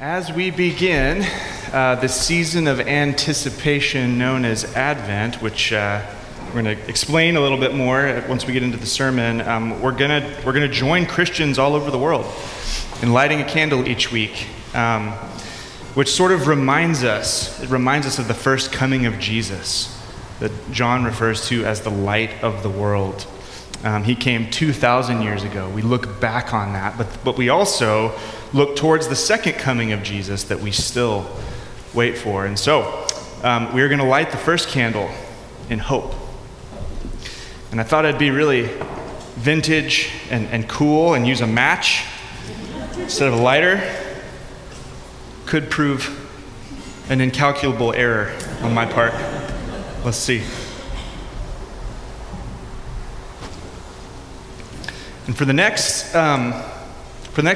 As we begin the season of anticipation known as Advent, which we're going to explain a little bit more once we get into the sermon, we're going to join Christians all over the world in lighting a candle each week, which sort of reminds us of the first coming of Jesus that John refers to as the light of the world. He came 2,000 years ago. We look back on that, but we also look towards the second coming of Jesus that we still wait for. And so we are going to light the first candle in hope. And I thought I'd be really vintage and cool and use a match instead of a lighter. Could prove an incalculable error on my part. Let's see. And for the next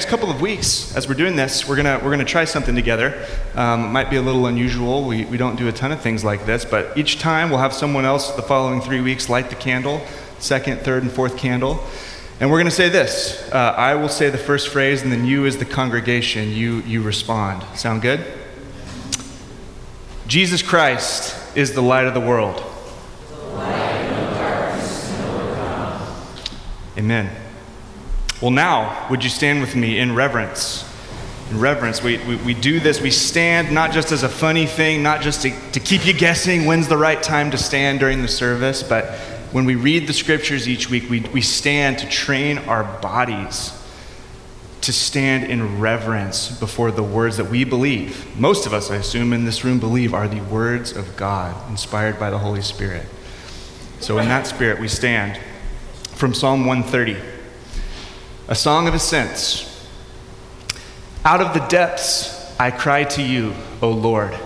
couple of weeks, as we're doing this, we're gonna try something together. It might be a little unusual. We don't do a ton of things like this, but each time we'll have someone else the following 3 weeks light the candle, second, third, and fourth candle. And we're gonna say this. I will say the first phrase, and then you as the congregation, you respond. Sound good? Jesus Christ is the light of the world. The light of the darkness will overcome. Amen. Well, now, would you stand with me in reverence? In reverence, we do this. We stand not just as a funny thing, not just to keep you guessing when's the right time to stand during the service, but when we read the scriptures each week, we stand to train our bodies to stand in reverence before the words that we believe. Most of us, I assume, in this room believe are the words of God, inspired by the Holy Spirit. So in that spirit, we stand from Psalm 130. A song of ascents. Out of the depths I cry to you, O Lord.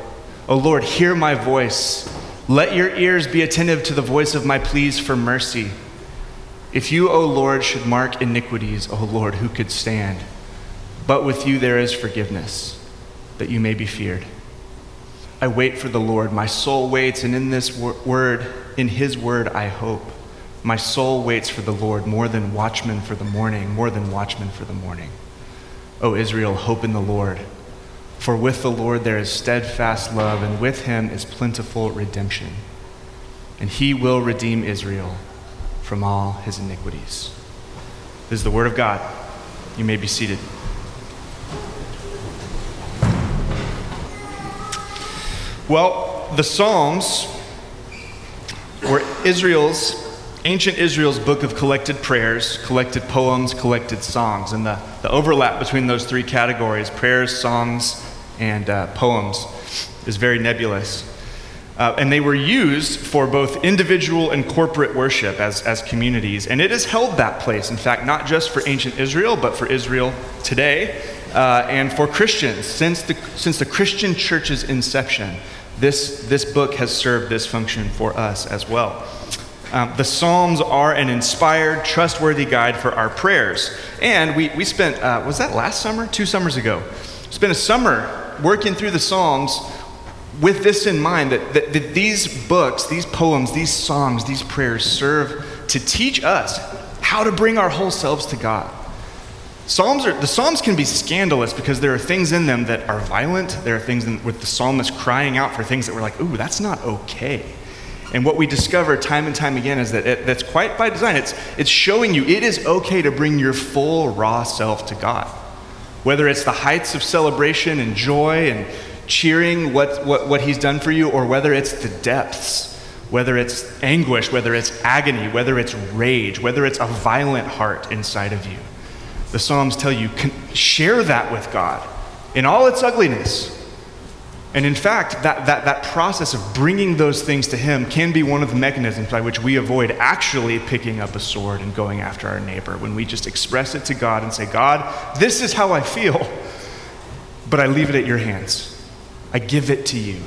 O Lord, hear my voice. Let your ears be attentive to the voice of my pleas for mercy. If you, O Lord, should mark iniquities, O Lord, who could stand? But with you there is forgiveness, that you may be feared. I wait for the Lord. My soul waits, and in his word, I hope. My soul waits for the Lord more than watchmen for the morning. O Israel, hope in the Lord. For with the Lord there is steadfast love, and with him is plentiful redemption. And he will redeem Israel from all his iniquities. This is the word of God. You may be seated. Well, the Psalms were ancient Israel's book of collected prayers, collected poems, collected songs. And the overlap between those three categories, prayers, songs, and poems, is very nebulous. And they were used for both individual and corporate worship as communities. And it has held that place, in fact, not just for ancient Israel, but for Israel today, and for Christians. Since the Christian church's inception, this book has served this function for us as well. The Psalms are an inspired, trustworthy guide for our prayers. And we spent, was that last summer? 2 summers ago. Spent a summer working through the Psalms with this in mind, that these books, these poems, these songs, these prayers serve to teach us how to bring our whole selves to God. The Psalms can be scandalous because there are things in them that are violent. There are things with the psalmist crying out for things that we're like, ooh, that's not okay. And what we discover time and time again is that that's quite by design. It's showing you it is okay to bring your full, raw self to God. Whether it's the heights of celebration and joy and cheering what he's done for you, or whether it's the depths, whether it's anguish, whether it's agony, whether it's rage, whether it's a violent heart inside of you. The Psalms tell you, share that with God in all its ugliness. And in fact, that process of bringing those things to him can be one of the mechanisms by which we avoid actually picking up a sword and going after our neighbor, when we just express it to God and say, God, this is how I feel, but I leave it at your hands. I give it to you.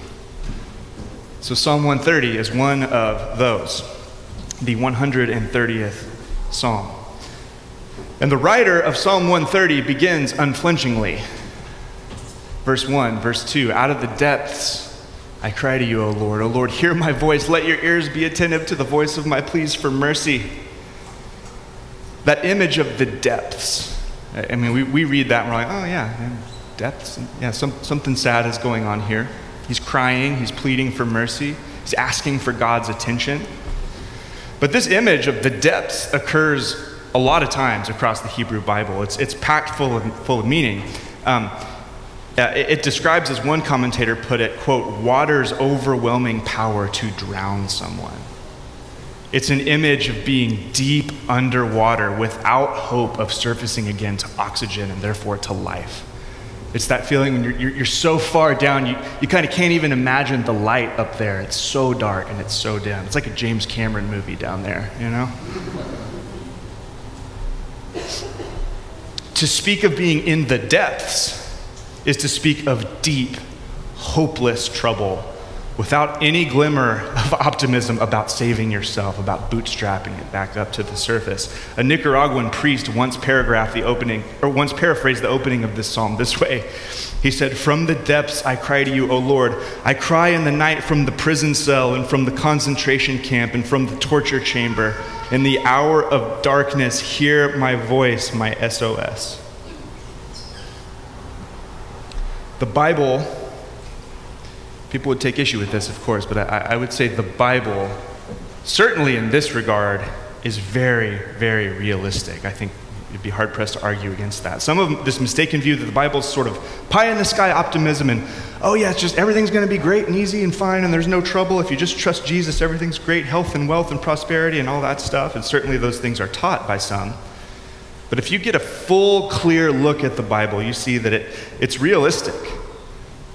So Psalm 130 is one of those, the 130th Psalm. And the writer of Psalm 130 begins unflinchingly. Verse 1, verse 2, out of the depths I cry to you, O Lord. O Lord, hear my voice. Let your ears be attentive to the voice of my pleas for mercy. That image of the depths. I mean, we read that and we're like, oh yeah, deaths. And yeah, something sad is going on here. He's crying, he's pleading for mercy, he's asking for God's attention. But this image of the depths occurs a lot of times across the Hebrew Bible. It's packed full of meaning. It describes, as one commentator put it, quote, water's overwhelming power to drown someone. It's an image of being deep underwater without hope of surfacing again to oxygen and therefore to life. It's that feeling when you're so far down, you kind of can't even imagine the light up there. It's so dark and it's so dim. It's like a James Cameron movie down there, you know? To speak of being in the depths is to speak of deep, hopeless trouble without any glimmer of optimism about saving yourself, about bootstrapping it back up to the surface. A Nicaraguan priest once paraphrased the opening of this psalm this way. He said, "From the depths I cry to you, O Lord. I cry in the night from the prison cell and from the concentration camp and from the torture chamber. In the hour of darkness, hear my voice, my SOS." The Bible, people would take issue with this, of course, but I would say the Bible, certainly in this regard, is very, very realistic. I think you'd be hard-pressed to argue against that. Some of this mistaken view that the Bible's sort of pie-in-the-sky optimism and, oh yeah, it's just everything's going to be great and easy and fine and there's no trouble. If you just trust Jesus, everything's great, health and wealth and prosperity and all that stuff, and certainly those things are taught by some. But if you get a full, clear look at the Bible, you see that it's realistic.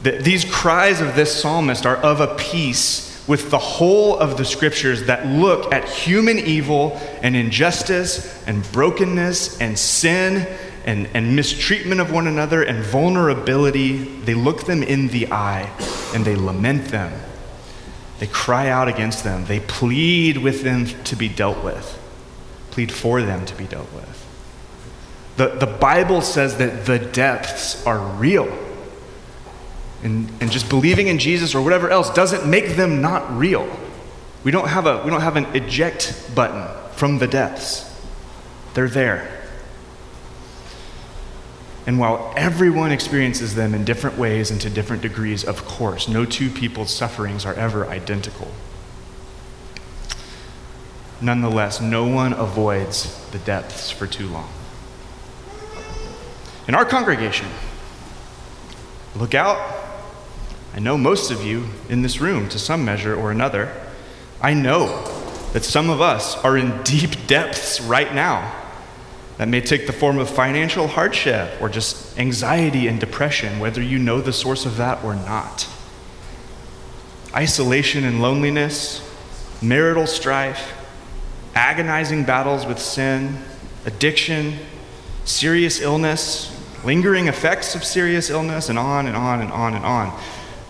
These cries of this psalmist are of a piece with the whole of the scriptures that look at human evil and injustice and brokenness and sin and mistreatment of one another and vulnerability. They look them in the eye and they lament them. They cry out against them. They plead with them to be dealt with. Plead for them to be dealt with. The Bible says that the depths are real. And just believing in Jesus or whatever else doesn't make them not real. We don't have an eject button from the depths. They're there. And while everyone experiences them in different ways and to different degrees, of course, no two people's sufferings are ever identical. Nonetheless, no one avoids the depths for too long. In our congregation, look out. I know most of you in this room to some measure or another. I know that some of us are in deep depths right now. That may take the form of financial hardship or just anxiety and depression, whether you know the source of that or not. Isolation and loneliness, marital strife, agonizing battles with sin, addiction, serious illness, lingering effects of serious illness, and on and on and on and on.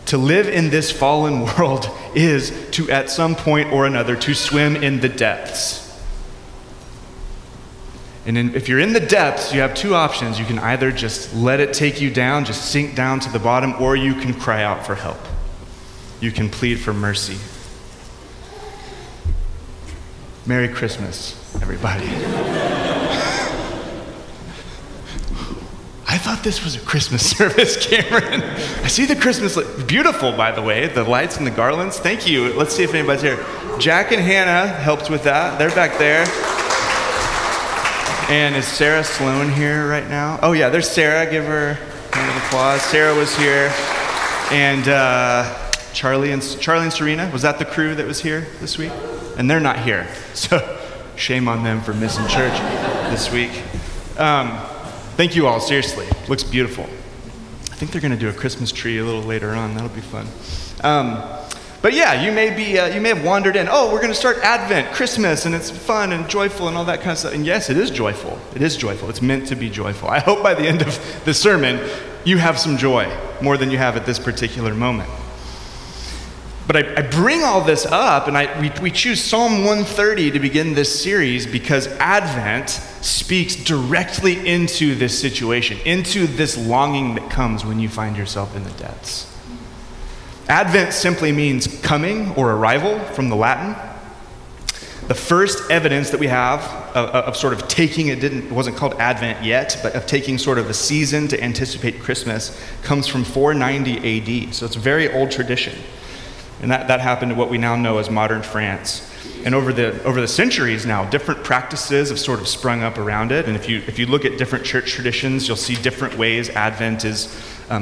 To live in this fallen world is to, at some point or another, to swim in the depths. And if you're in the depths, you have two options. You can either just let it take you down, just sink down to the bottom, or you can cry out for help. You can plead for mercy. Merry Christmas, everybody. I thought this was a Christmas service, Cameron. I see the Christmas light. Beautiful, by the way, the lights and the garlands. Thank you. Let's see if anybody's here. Jack and Hannah helped with that. They're back there. And is Sarah Sloan here right now? Oh, yeah, there's Sarah. Give her a round of applause. Sarah was here. And Charlie and Serena. Was that the crew that was here this week? And they're not here. So shame on them for missing church this week. Thank you all, seriously. Looks beautiful. I think they're going to do a Christmas tree a little later on. That'll be fun. But yeah, you may have wandered in. Oh, we're going to start Advent, Christmas, and it's fun and joyful and all that kind of stuff. And yes, it is joyful. It is joyful. It's meant to be joyful. I hope by the end of the sermon, you have some joy, more than you have at this particular moment. But I bring all this up, and we choose Psalm 130 to begin this series because Advent speaks directly into this situation, into this longing that comes when you find yourself in the depths. Advent simply means coming or arrival from the Latin. The first evidence that we have of sort of taking, it wasn't called Advent yet, but of taking sort of a season to anticipate Christmas comes from 490 AD. So it's a very old tradition. And that happened to what we now know as modern France. And over the centuries now, different practices have sort of sprung up around it. And if you look at different church traditions, you'll see different ways Advent is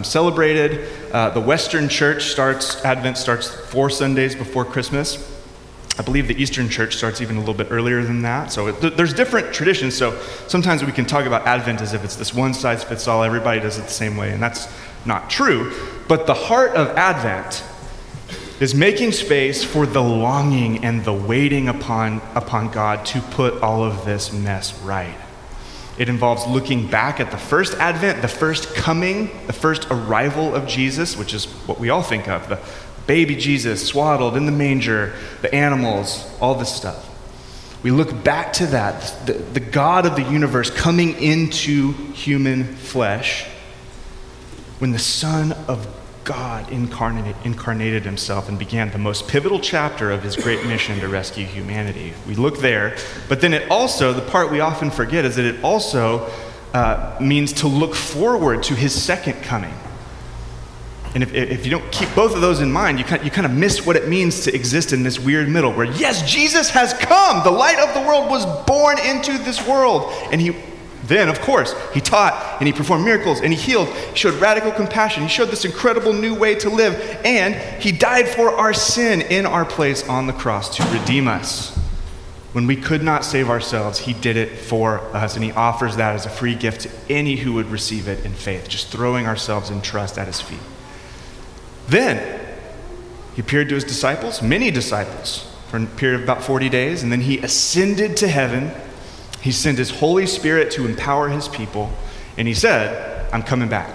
celebrated. The Western Church Advent starts 4 Sundays before Christmas. I believe the Eastern Church starts even a little bit earlier than that. So there's different traditions. So sometimes we can talk about Advent as if it's this one size fits all, everybody does it the same way, and that's not true. But the heart of Advent is making space for the longing and the waiting upon God to put all of this mess right. It involves looking back at the first Advent, the first coming, the first arrival of Jesus, which is what we all think of, the baby Jesus swaddled in the manger, the animals, all this stuff. We look back to that, the God of the universe coming into human flesh when the Son of God incarnated himself and began the most pivotal chapter of his great mission to rescue humanity. We look there, but then it also, the part we often forget is that it also means to look forward to his second coming. And if you don't keep both of those in mind, you kind of miss what it means to exist in this weird middle where, yes, Jesus has come. The light of the world was born into this world. And then, of course, he taught and he performed miracles and he healed. He showed radical compassion. He showed this incredible new way to live. And he died for our sin in our place on the cross to redeem us. When we could not save ourselves, he did it for us, and he offers that as a free gift to any who would receive it in faith, just throwing ourselves in trust at his feet. Then he appeared to his disciples, many disciples, for a period of about 40 days, and then he ascended to heaven. He sent his Holy Spirit to empower his people, and he said, I'm coming back.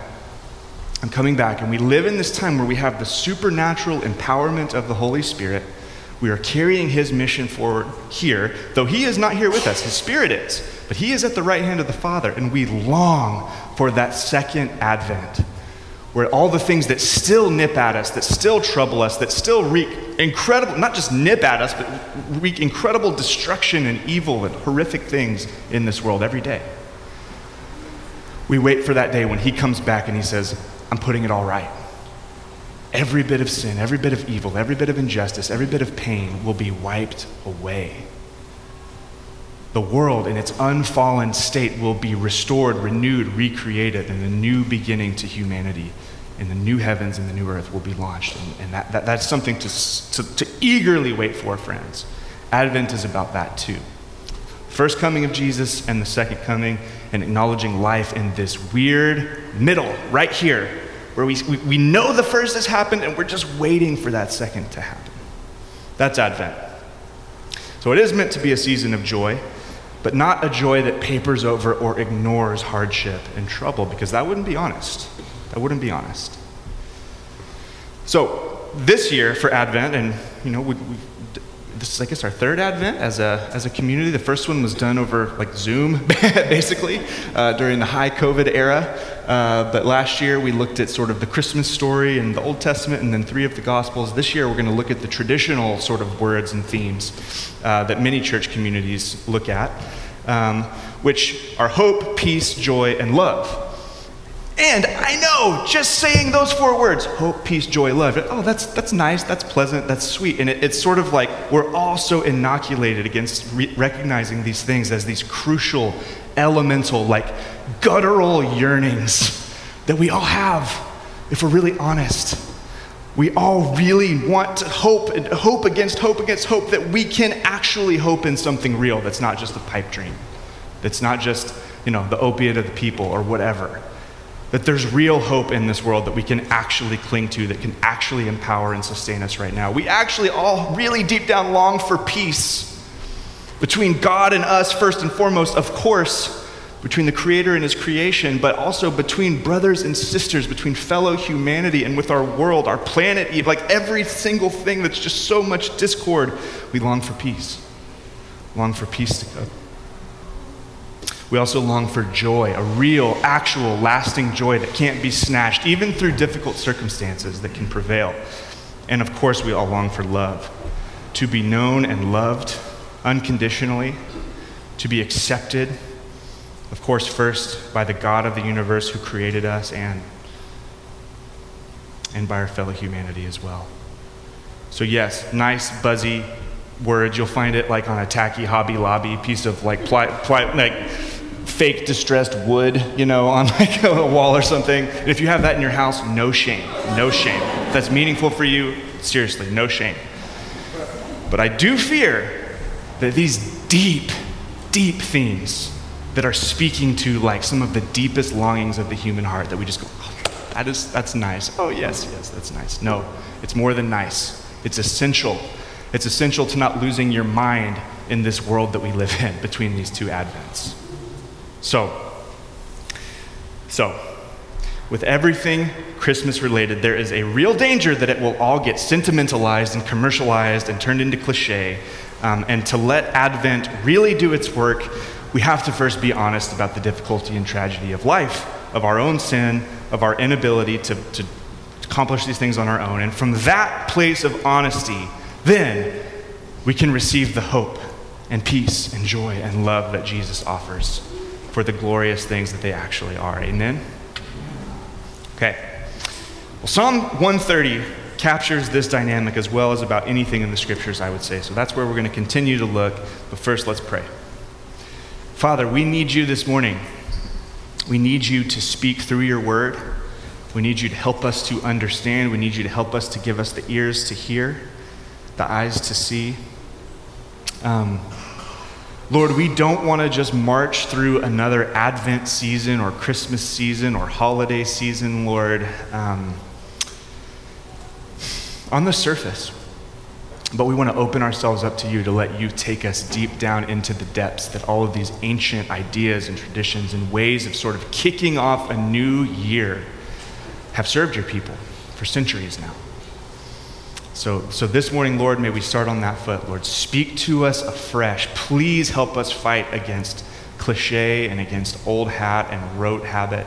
I'm coming back. And we live in this time where we have the supernatural empowerment of the Holy Spirit. We are carrying his mission forward here, though he is not here with us. His Spirit is, but he is at the right hand of the Father, and we long for that second Advent, where all the things that still nip at us, that still trouble us, that still wreak incredible, not just nip at us, but wreak incredible destruction and evil and horrific things in this world every day. We wait for that day when he comes back and he says, I'm putting it all right. Every bit of sin, every bit of evil, every bit of injustice, every bit of pain will be wiped away. The world in its unfallen state will be restored, renewed, recreated, and a new beginning to humanity in the new heavens and the new earth will be launched. And that's something to eagerly wait for, friends. Advent is about that too. First coming of Jesus and the second coming, and acknowledging life in this weird middle right here where we know the first has happened and we're just waiting for that second to happen. That's Advent. So it is meant to be a season of joy, but not a joy that papers over or ignores hardship and trouble, because that wouldn't be honest. That wouldn't be honest. So this year for Advent, and you know, this is I guess our third Advent as a community. The first one was done over like Zoom, basically, during the high COVID era. But last year we looked at sort of the Christmas story and the Old Testament, and then 3 of the Gospels. This year we're going to look at the traditional sort of words and themes that many church communities look at, which are hope, peace, joy, and love. And I know, just saying those 4 words, hope, peace, joy, love, oh, that's nice, that's pleasant, that's sweet. And it's sort of like we're all so inoculated against recognizing these things as these crucial, elemental, like guttural yearnings that we all have, if we're really honest. We all really want to hope, and hope against hope, that we can actually hope in something real that's not just a pipe dream, that's not just, you know, the opiate of the people or whatever. That there's real hope in this world that we can actually cling to, that can actually empower and sustain us right now. We actually all really deep down long for peace between God and us, first and foremost, of course, between the Creator and his creation, but also between brothers and sisters, between fellow humanity and with our world, our planet, like every single thing that's just so much discord. We long for peace. Long for peace to come. We also long for joy, a real, actual, lasting joy that can't be snatched, even through difficult circumstances that can prevail. And of course, we all long for love, to be known and loved, unconditionally, to be accepted, of course, first by the God of the universe who created us and by our fellow humanity as well. So yes, nice, buzzy words. You'll find it like on a tacky Hobby Lobby piece of like fake distressed wood, you know, on like a wall or something. And if you have that in your house, no shame, no shame. If that's meaningful for you, seriously, no shame. But I do fear that these deep, deep themes that are speaking to like some of the deepest longings of the human heart that we just go, oh, that's nice. Oh yes, yes, that's nice. No, it's more than nice. It's essential. It's essential to not losing your mind in this world that we live in between these two advents. So, with everything Christmas related, there is a real danger that it will all get sentimentalized and commercialized and turned into cliche. And to let Advent really do its work, we have to first be honest about the difficulty and tragedy of life, of our own sin, of our inability to accomplish these things on our own. And from that place of honesty, then we can receive the hope and peace and joy and love that Jesus offers for the glorious things that they actually are. Amen? Okay. Well, Psalm 130 captures this dynamic as well as about anything in the scriptures, I would say. So that's where we're going to continue to look. But first, let's pray. Father, we need you this morning. We need you to speak through your word. We need you to help us to understand. We need you to help us to give us the ears to hear, the eyes to see. Lord, we don't want to just march through another Advent season or Christmas season or holiday season, Lord, on the surface. But we want to open ourselves up to you to let you take us deep down into the depths that all of these ancient ideas and traditions and ways of sort of kicking off a new year have served your people for centuries now. So this morning, Lord, may we start on that foot. Lord, speak to us afresh. Please help us fight against cliche and against old hat and rote habit.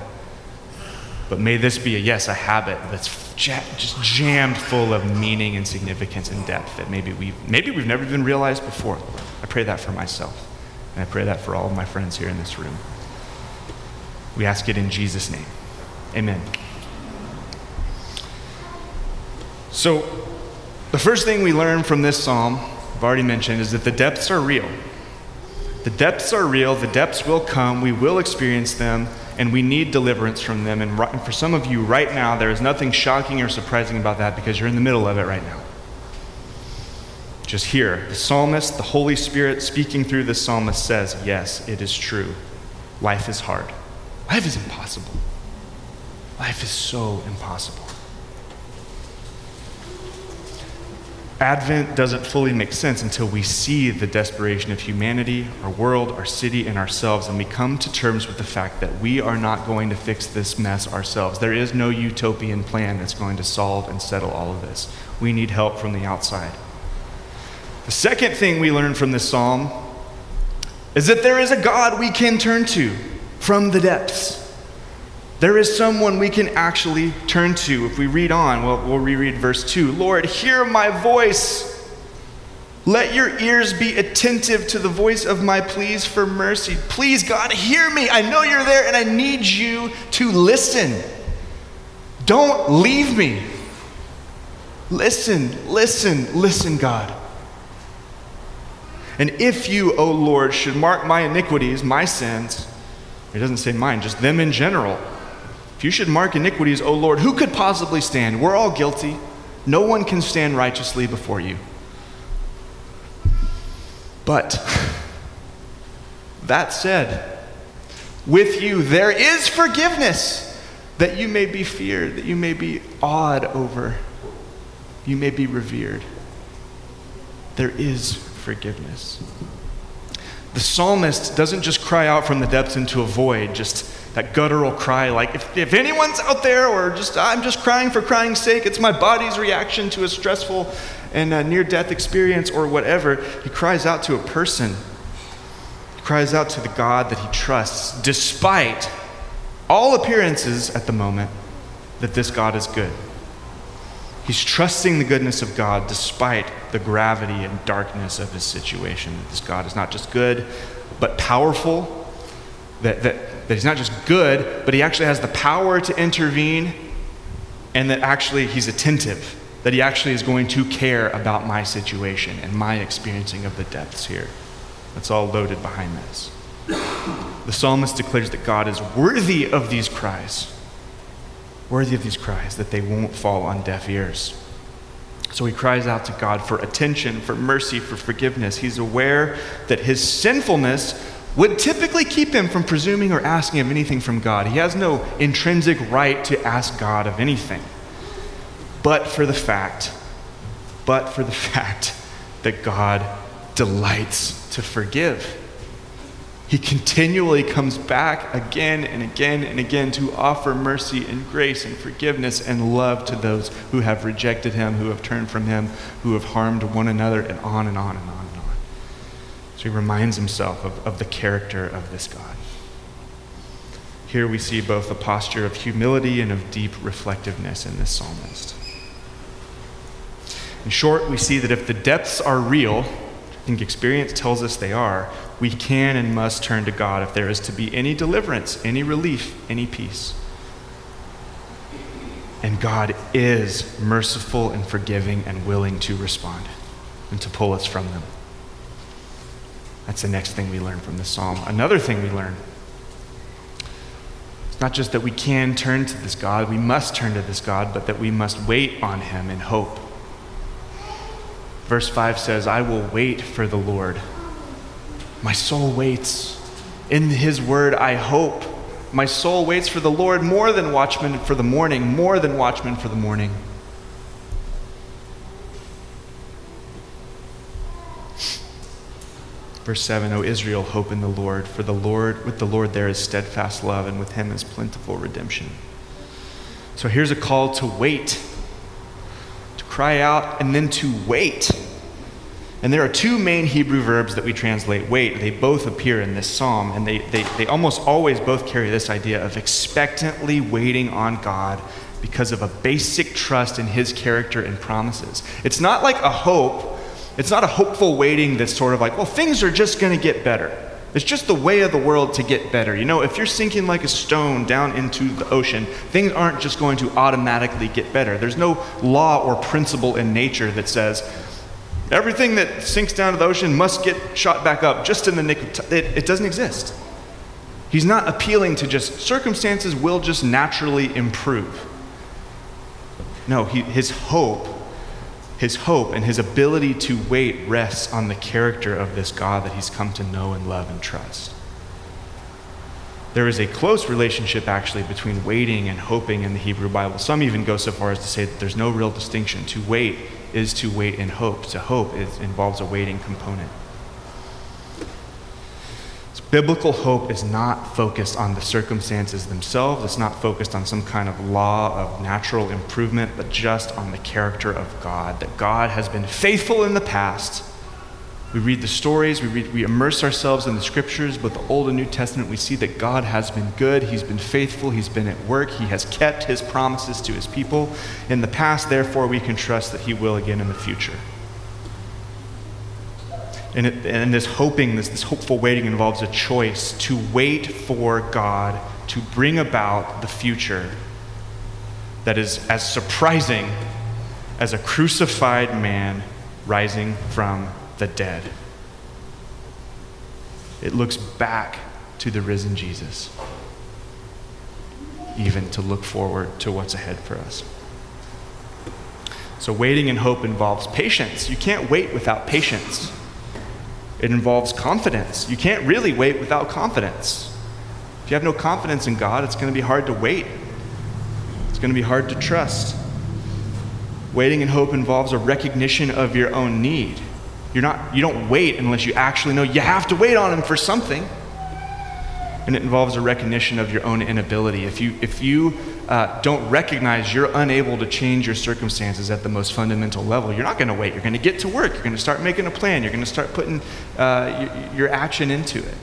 But may this be, a habit that's just jammed full of meaning and significance and depth that maybe we've never even realized before. I pray that for myself, and I pray that for all of my friends here in this room. We ask it in Jesus' name. Amen. So, the first thing we learn from this psalm, I've already mentioned, is that the depths are real. The depths are real. The depths will come. We will experience them, and we need deliverance from them. And for some of you right now, there is nothing shocking or surprising about that because you're in the middle of it right now. Just here, the psalmist, the Holy Spirit speaking through the psalmist says, yes, it is true. Life is hard. Life is impossible. Life is so impossible. Advent doesn't fully make sense until we see the desperation of humanity, our world, our city, and ourselves, and we come to terms with the fact that we are not going to fix this mess ourselves. There is no utopian plan that's going to solve and settle all of this. We need help from the outside. The second thing we learn from this psalm is that there is a God we can turn to from the depths. There is someone we can actually turn to. If we read on, we'll reread verse 2. Lord, hear my voice. Let your ears be attentive to the voice of my pleas for mercy. Please, God, hear me. I know you're there, and I need you to listen. Don't leave me. Listen, God. And if you, O Lord, should mark my iniquities, my sins, it doesn't say mine, just them in general. If you should mark iniquities, O Lord, who could possibly stand? We're all guilty. No one can stand righteously before you. But, that said, with you there is forgiveness that you may be feared, that you may be awed over, you may be revered. There is forgiveness. The psalmist doesn't just cry out from the depths into a void, just that guttural cry, like, if anyone's out there, or just, I'm just crying for crying's sake, it's my body's reaction to a stressful and near-death experience or whatever. He cries out to a person. He cries out to the God that he trusts, despite all appearances at the moment that this God is good. He's trusting the goodness of God despite the gravity and darkness of his situation. That this God is not just good, but powerful. That he's not just good, but he actually has the power to intervene. And that actually he's attentive. That he actually is going to care about my situation and my experiencing of the depths here. That's all loaded behind this. The psalmist declares that God is worthy of these cries. Worthy of these cries, that they won't fall on deaf ears. So he cries out to God for attention, for mercy, for forgiveness. He's aware that his sinfulness would typically keep him from presuming or asking of anything from God. He has no intrinsic right to ask God of anything. But for the fact that God delights to forgive. He continually comes back again and again and again to offer mercy and grace and forgiveness and love to those who have rejected him, who have turned from him, who have harmed one another, and on and on and on and on. So he reminds himself of the character of this God. Here we see both a posture of humility and of deep reflectiveness in this psalmist. In short, we see that if the depths are real, I think experience tells us they are, we can and must turn to God if there is to be any deliverance, any relief, any peace. And God is merciful and forgiving and willing to respond and to pull us from them. That's the next thing we learn from this psalm. Another thing we learn, it's not just that we can turn to this God, we must turn to this God, but that we must wait on him in hope. Verse 5 says, I will wait for the Lord. My soul waits. In his word I hope. My soul waits for the Lord more than watchmen for the morning, more than watchmen for the morning. Verse 7, O Israel, hope in the Lord, for the Lord, with the Lord there is steadfast love, and with him is plentiful redemption. So here's a call to wait. Cry out, and then to wait. And there are two main Hebrew verbs that we translate wait. They both appear in this psalm, and they almost always both carry this idea of expectantly waiting on God because of a basic trust in his character and promises. It's not like a hope. It's not a hopeful waiting that's sort of like, well, things are just going to get better. It's just the way of the world to get better. You know, if you're sinking like a stone down into the ocean, things aren't just going to automatically get better. There's no law or principle in nature that says everything that sinks down to the ocean must get shot back up just in the nick of time. It doesn't exist. He's not appealing to just circumstances will just naturally improve. No, his hope and his ability to wait rests on the character of this God that he's come to know and love and trust. There is a close relationship, actually, between waiting and hoping in the Hebrew Bible. Some even go so far as to say that there's no real distinction. To wait is to wait in hope. To hope involves a waiting component. So biblical hope is not focused on the circumstances themselves. It's not focused on some kind of law of natural improvement, but just on the character of God, that God has been faithful in the past. We read the stories, we immerse ourselves in the scriptures, both the Old and New Testament. We see that God has been good, he's been faithful, he's been at work, he has kept his promises to his people. In the past, therefore, we can trust that he will again in the future. And this hoping, this hopeful waiting involves a choice to wait for God to bring about the future that is as surprising as a crucified man rising from the dead. It looks back to the risen Jesus, even to look forward to what's ahead for us. So waiting and hope involves patience. You can't wait without patience. It involves confidence. You can't really wait without confidence. If you have no confidence in God, it's going to be hard to wait. It's going to be hard to trust. Waiting and hope involves a recognition of your own need. You don't wait unless you actually know you have to wait on him for something. And it involves a recognition of your own inability. If you don't recognize you're unable to change your circumstances at the most fundamental level, you're not going to wait. You're going to get to work. You're going to start making a plan. You're going to start putting your action into it.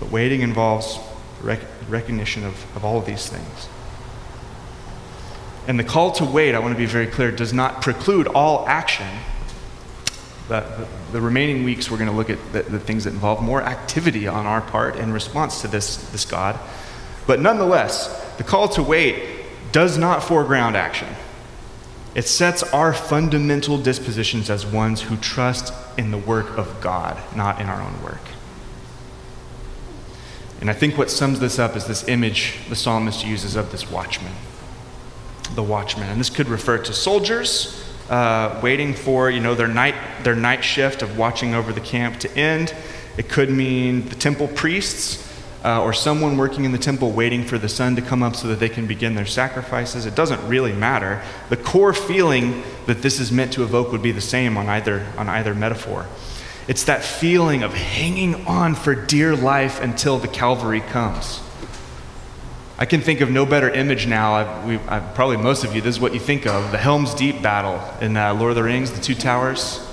But waiting involves recognition of all of these things. And the call to wait, I want to be very clear, does not preclude all action. The remaining weeks, we're going to look at the things that involve more activity on our part in response to this God. But nonetheless, the call to wait does not foreground action. It sets our fundamental dispositions as ones who trust in the work of God, not in our own work. And I think what sums this up is this image the psalmist uses of this watchman. The watchman. And this could refer to soldiers waiting for, their night shift of watching over the camp to end. It could mean the temple priests or someone working in the temple waiting for the sun to come up so that they can begin their sacrifices. It doesn't really matter. The core feeling that this is meant to evoke would be the same on either metaphor. It's that feeling of hanging on for dear life until the Calvary comes. I can think of no better image now. Probably most of you, this is what you think of. The Helm's Deep battle in Lord of the Rings, the Two Towers.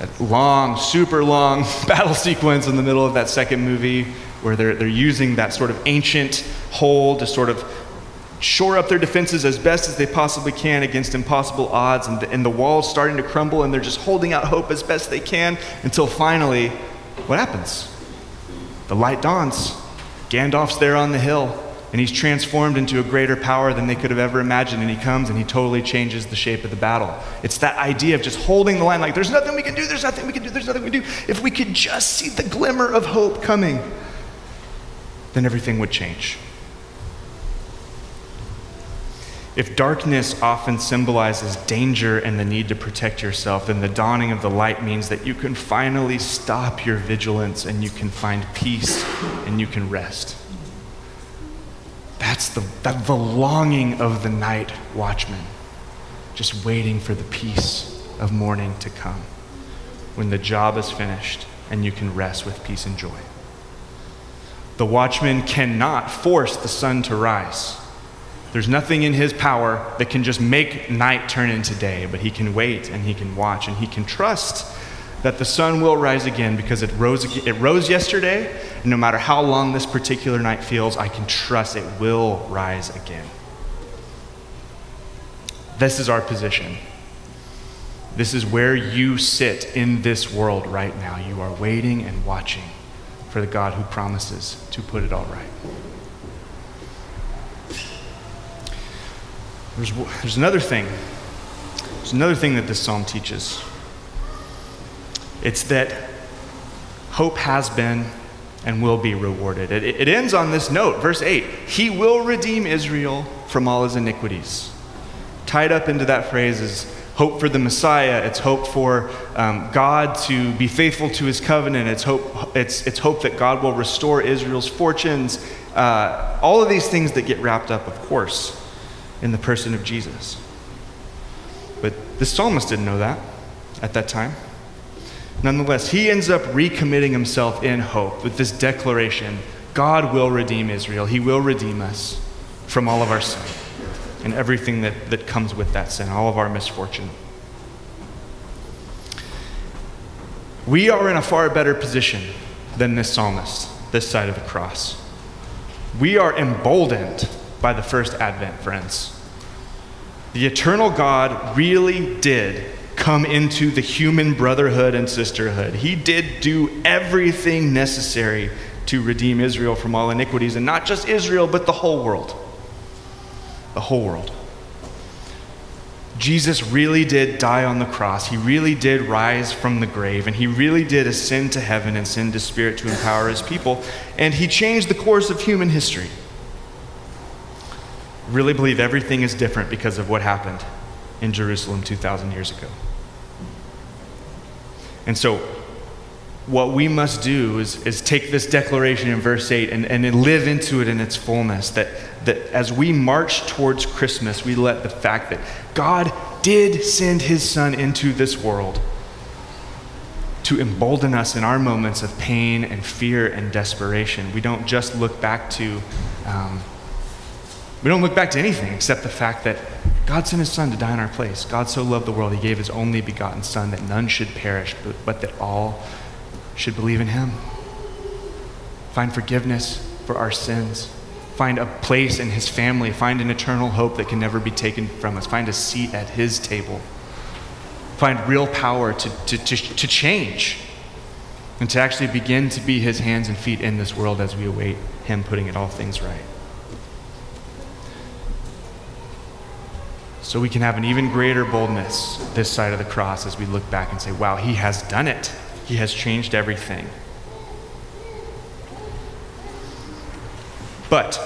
That long, super long battle sequence in the middle of that second movie where they're using that sort of ancient hold to sort of shore up their defenses as best as they possibly can against impossible odds, and the wall's starting to crumble, and they're just holding out hope as best they can until finally, what happens? The light dawns. Gandalf's there on the hill, and he's transformed into a greater power than they could have ever imagined, and he comes and he totally changes the shape of the battle. It's that idea of just holding the line, like there's nothing we can do, there's nothing we can do, there's nothing we can do. If we could just see the glimmer of hope coming, then everything would change. If darkness often symbolizes danger and the need to protect yourself, then the dawning of the light means that you can finally stop your vigilance and you can find peace and you can rest. That's the longing of the night watchman, just waiting for the peace of morning to come, when the job is finished and you can rest with peace and joy. The watchman cannot force the sun to rise. There's nothing in his power that can just make night turn into day, but he can wait and he can watch and he can trust that the sun will rise again because it rose yesterday, and no matter how long this particular night feels, I can trust it will rise again. This is our position. This is where you sit in this world right now. You are waiting and watching for the God who promises to put it all right. There's another thing. There's another thing that this psalm teaches. It's that hope has been and will be rewarded. It ends on this note, verse 8. He will redeem Israel from all his iniquities. Tied up into that phrase is hope for the Messiah. It's hope for God to be faithful to his covenant. It's hope that God will restore Israel's fortunes. All of these things that get wrapped up, of course, in the person of Jesus. But the psalmist didn't know that at that time. Nonetheless, he ends up recommitting himself in hope with this declaration: God will redeem Israel. He will redeem us from all of our sin and everything that comes with that sin, all of our misfortune. We are in a far better position than this psalmist, this side of the cross. We are emboldened by the first advent, friends. The eternal God really did come into the human brotherhood and sisterhood. He did do everything necessary to redeem Israel from all iniquities, and not just Israel, but the whole world. The whole world. Jesus really did die on the cross. He really did rise from the grave, and he really did ascend to heaven and send his Spirit to empower his people, and he changed the course of human history. Really believe everything is different because of what happened in Jerusalem 2,000 years ago. And so what we must do is take this declaration in verse 8 and live into it in its fullness, that as we march towards Christmas, we let the fact that God did send his son into this world to embolden us in our moments of pain and fear and desperation. We don't just look back to... We don't look back to anything except the fact that God sent his son to die in our place. God so loved the world, he gave his only begotten son that none should perish, but that all should believe in him. Find forgiveness for our sins find a place in his family, find an eternal hope that can never be taken from us, find a seat at his table, find real power to change and to actually begin to be his hands and feet in this world as we await him putting it all things right. So we can have an even greater boldness this side of the cross as we look back and say, wow, he has done it. He has changed everything. But,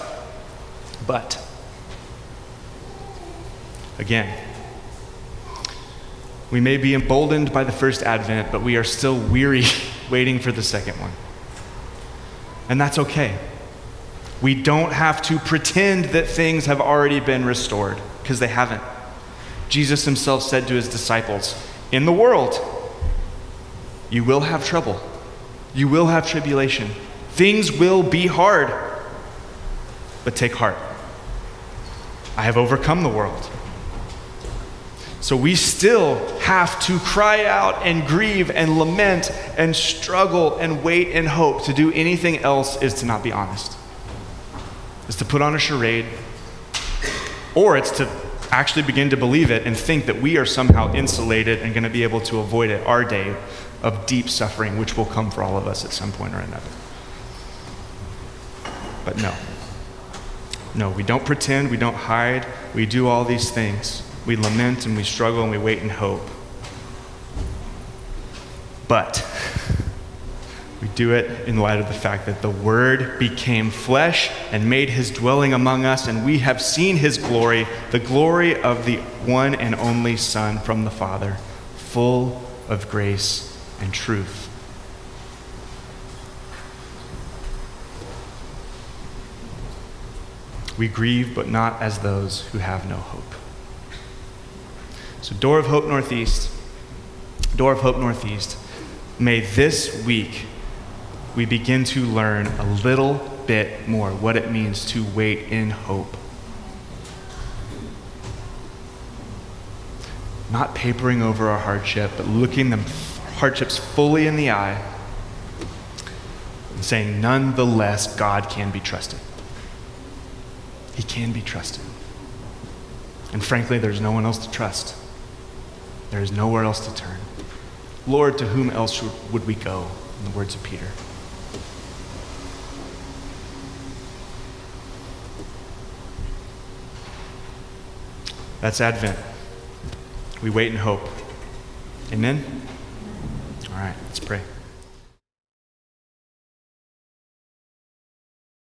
again, we may be emboldened by the first advent, but we are still weary waiting for the second one. And that's okay. We don't have to pretend that things have already been restored, because they haven't. Jesus himself said to his disciples, in the world, you will have trouble. You will have tribulation. Things will be hard, but take heart. I have overcome the world. So we still have to cry out and grieve and lament and struggle and wait and hope. To do anything else is to not be honest. It's to put on a charade, or it's to actually begin to believe it and think that we are somehow insulated and going to be able to avoid it, our day of deep suffering, which will come for all of us at some point or another. But no. No, we don't pretend, we don't hide, we do all these things. We lament and we struggle and we wait and hope. But we do it in light of the fact that the Word became flesh and made his dwelling among us, and we have seen his glory, the glory of the one and only Son from the Father, full of grace and truth. We grieve, but not as those who have no hope. So Door of Hope Northeast, Door of Hope Northeast, may this week we begin to learn a little bit more what it means to wait in hope. Not papering over our hardship, but looking them hardships fully in the eye and saying, nonetheless, God can be trusted. He can be trusted. And frankly, there's no one else to trust. There is nowhere else to turn. Lord, to whom else would we go? In the words of Peter. That's Advent. We wait and hope. Amen? All right, let's pray.